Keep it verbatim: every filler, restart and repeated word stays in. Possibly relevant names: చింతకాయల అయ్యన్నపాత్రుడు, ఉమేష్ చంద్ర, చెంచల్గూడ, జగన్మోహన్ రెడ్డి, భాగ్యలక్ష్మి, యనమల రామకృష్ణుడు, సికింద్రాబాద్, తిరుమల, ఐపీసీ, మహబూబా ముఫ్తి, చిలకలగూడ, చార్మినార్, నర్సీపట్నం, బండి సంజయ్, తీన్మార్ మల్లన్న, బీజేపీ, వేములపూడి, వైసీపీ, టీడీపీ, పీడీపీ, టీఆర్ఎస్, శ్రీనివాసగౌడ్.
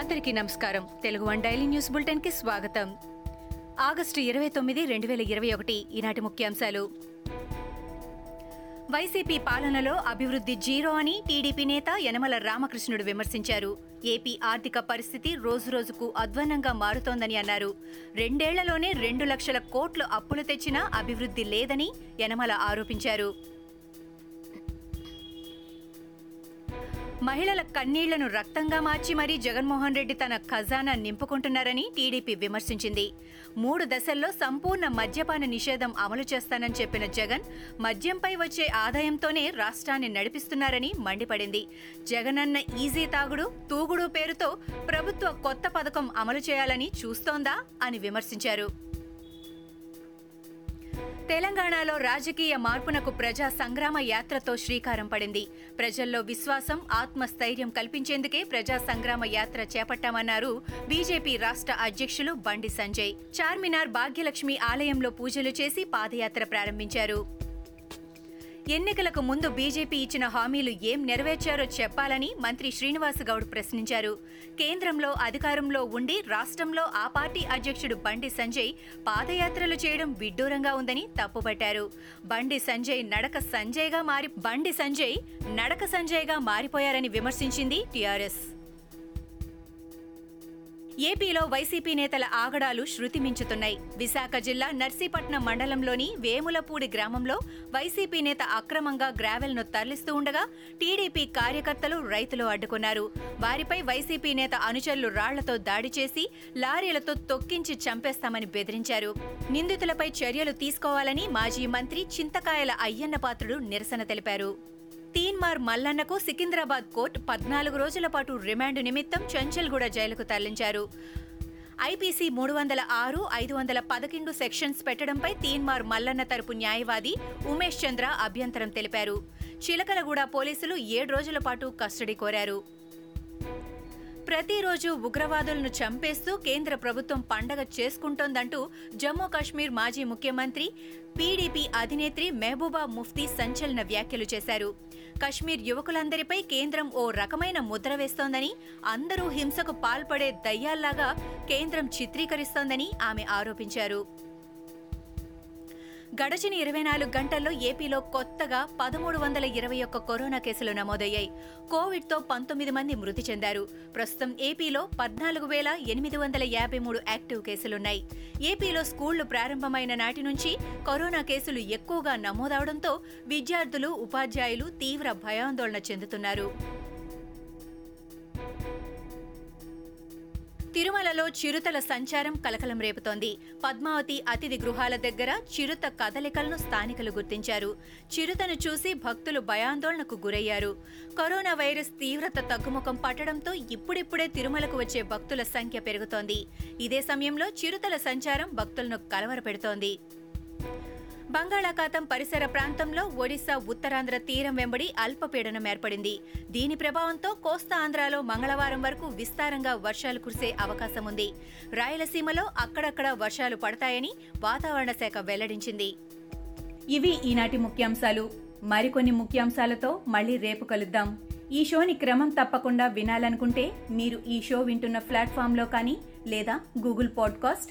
అందరికీ నమస్కారం. Telugu one daily news bulletin కి స్వాగతం. ఆగస్టు ఇరవై తొమ్మిది రెండు వేల ఇరవై ఒకటి ఈనాటి ముఖ్యాంశాలు. వైసీపీ పాలనలో అభివృద్ధి జీరో అని టీడీపీ నేత యనమల రామకృష్ణుడు విమర్శించారు. ఏపీ ఆర్థిక పరిస్థితి రోజురోజుకు అధ్వాన్నంగా మారుతోందని అన్నారు. రెండేళ్లలోనే రెండు లక్షల కోట్లు అప్పులు తెచ్చినా అభివృద్ధి లేదని యనమల ఆరోపించారు. మహిళల కన్నీళ్లను రక్తంగా మార్చి మరీ జగన్మోహన్ రెడ్డి తన ఖజానా నింపుకుంటున్నారని టీడీపీ విమర్శించింది. మూడు దశల్లో సంపూర్ణ మద్యపాన నిషేధం అమలు చేస్తానని చెప్పిన జగన్ మద్యంపై వచ్చే ఆదాయంతోనే రాష్ట్రాన్ని నడిపిస్తున్నారని మండిపడింది. జగనన్న ఈజీ తాగుడు తూగుడు పేరుతో ప్రభుత్వ కొత్త పథకం అమలు చేయాలని చూస్తోందా అని విమర్శించారు. తెలంగాణలో రాజకీయ మార్పునకు ప్రజా సంగ్రామ యాత్రతో శ్రీకారం పడింది. ప్రజల్లో విశ్వాసం, ఆత్మస్థైర్యం కల్పించేందుకే ప్రజా సంగ్రామ యాత్ర చేపట్టామన్నారు బీజేపీ రాష్ట్ర అధ్యక్షులు బండి సంజయ్. చార్మినార్, భాగ్యలక్ష్మి ఆలయంలో పూజలు చేసి పాదయాత్ర ప్రారంభించారు. ఎన్నికలకు ముందు బీజేపీ ఇచ్చిన హామీలు ఏం నెరవేర్చారో చెప్పాలని మంత్రి శ్రీనివాసగౌడ్ ప్రశ్నించారు. కేంద్రంలో అధికారంలో ఉండి రాష్ట్రంలో ఆ పార్టీ అధ్యక్షుడు బండి సంజయ్ పాదయాత్రలు చేయడం విడ్డూరంగా ఉందని తప్పుపట్టారు. బండి సంజయ్ నడక సంజయ్గా మారి బండి సంజయ్ నడక సంజయ్గా మారిపోయారని విమర్శించింది టీఆర్ఎస్. ఏపీలో వైసీపీ నేతల ఆగడాలు శృతి మించుతున్నాయి. విశాఖ జిల్లా నర్సీపట్నం మండలంలోని వేములపూడి గ్రామంలో వైసీపీ నేత అక్రమంగా గ్రావెల్ను తరలిస్తూ ఉండగా టీడీపీ కార్యకర్తలు, రైతులు అడ్డుకున్నారు. వారిపై వైసీపీ నేత అనుచరులు రాళ్లతో దాడి చేసి లారీలతో తొక్కించి చంపేస్తామని బెదిరించారు. నిందితులపై చర్యలు తీసుకోవాలని మాజీ మంత్రి చింతకాయల అయ్యన్నపాత్రుడు నిరసన తెలిపారు. తీన్మార్ మల్లన్నకు సికింద్రాబాద్ కోర్టు పద్నాలుగు రోజుల పాటు రిమాండ్ నిమిత్తం చెంచల్గూడ జైలుకు తరలించారు. ఐపీసీ మూడు వందల ఆరు ఐదు వందల పదకొండు సెక్షన్స్ పెట్టడంపై తీన్మార్ మల్లన్న తరపు న్యాయవాది ఉమేష్ చంద్ర అభ్యంతరం తెలిపారు. చిలకలగూడ పోలీసులు ఏడు రోజుల పాటు కస్టడీ కోరారు. ప్రతిరోజు ఉగ్రవాదులను చంపేస్తూ కేంద్ర ప్రభుత్వం పండగ చేసుకుంటోందంటూ జమ్మూ కాశ్మీర్ మాజీ ముఖ్యమంత్రి, పీడీపీ అధినేత్రి మహబూబా ముఫ్తి సంచలన వ్యాఖ్యలు చేశారు. కశ్మీర్ యువకులందరిపై కేంద్రం ఓ రకమైన ముద్ర వేస్తోందని, అందరూ హింసకు పాల్పడే దయ్యాల్లాగా కేంద్రం చిత్రీకరిస్తోందని ఆమె ఆరోపించారు. గడచిన ఇరవై నాలుగు గంటల్లో ఏపీలో కొత్తగా పదమూడు వందల ఇరవై ఒక్క కరోనా కేసులు నమోదయ్యాయి. కోవిడ్తో పంతొమ్మిది మంది మృతి చెందారు. ప్రస్తుతం ఏపీలో పద్నాలుగు వేల ఎనిమిది వందల యాభై మూడు యాక్టివ్ కేసులున్నాయి. ఏపీలో స్కూళ్లు ప్రారంభమైన నాటి నుంచి కరోనా కేసులు ఎక్కువగా నమోదవడంతో విద్యార్థులు, ఉపాధ్యాయులు తీవ్ర భయాందోళన చెందుతున్నారు. తిరుమలలో చిరుతల సంచారం కలకలం రేపుతోంది. పద్మావతి అతిథి గృహాల దగ్గర చిరుత కదలికలను స్థానికులు గుర్తించారు. చిరుతను చూసి భక్తులు భయాందోళనకు గురయ్యారు. కరోనా వైరస్ తీవ్రత తగ్గుముఖం పట్టడంతో ఇప్పుడిప్పుడే తిరుమలకు వచ్చే భక్తుల సంఖ్య పెరుగుతోంది. ఇదే సమయంలో చిరుతల సంచారం భక్తులను కలవరపెడుతోంది. బంగాళాఖాతం పరిసర ప్రాంతంలో ఒడిశా ఉత్తరాంధ్ర తీరం వెంబడి అల్పపీడనం ఏర్పడింది. దీని ప్రభావంతో కోస్తా ఆంధ్రాలో మంగళవారం వరకు విస్తారంగా వర్షాలు కురిసే అవకాశం ఉంది. రాయలసీమలో అక్కడక్కడా వర్షాలు పడతాయని వాతావరణ శాఖ వెల్లడించింది. ఇవి ఈనాటి ముఖ్యాంశాలు. మరికొన్ని ముఖ్యాంశాలతో మళ్లీ రేపు కలుద్దాం. ఈ షోని క్రమం తప్పకుండా వినాలనుకుంటే మీరు ఈ షో వింటున్న ప్లాట్ఫామ్లో కానీ, లేదా గూగుల్ పాడ్కాస్ట్,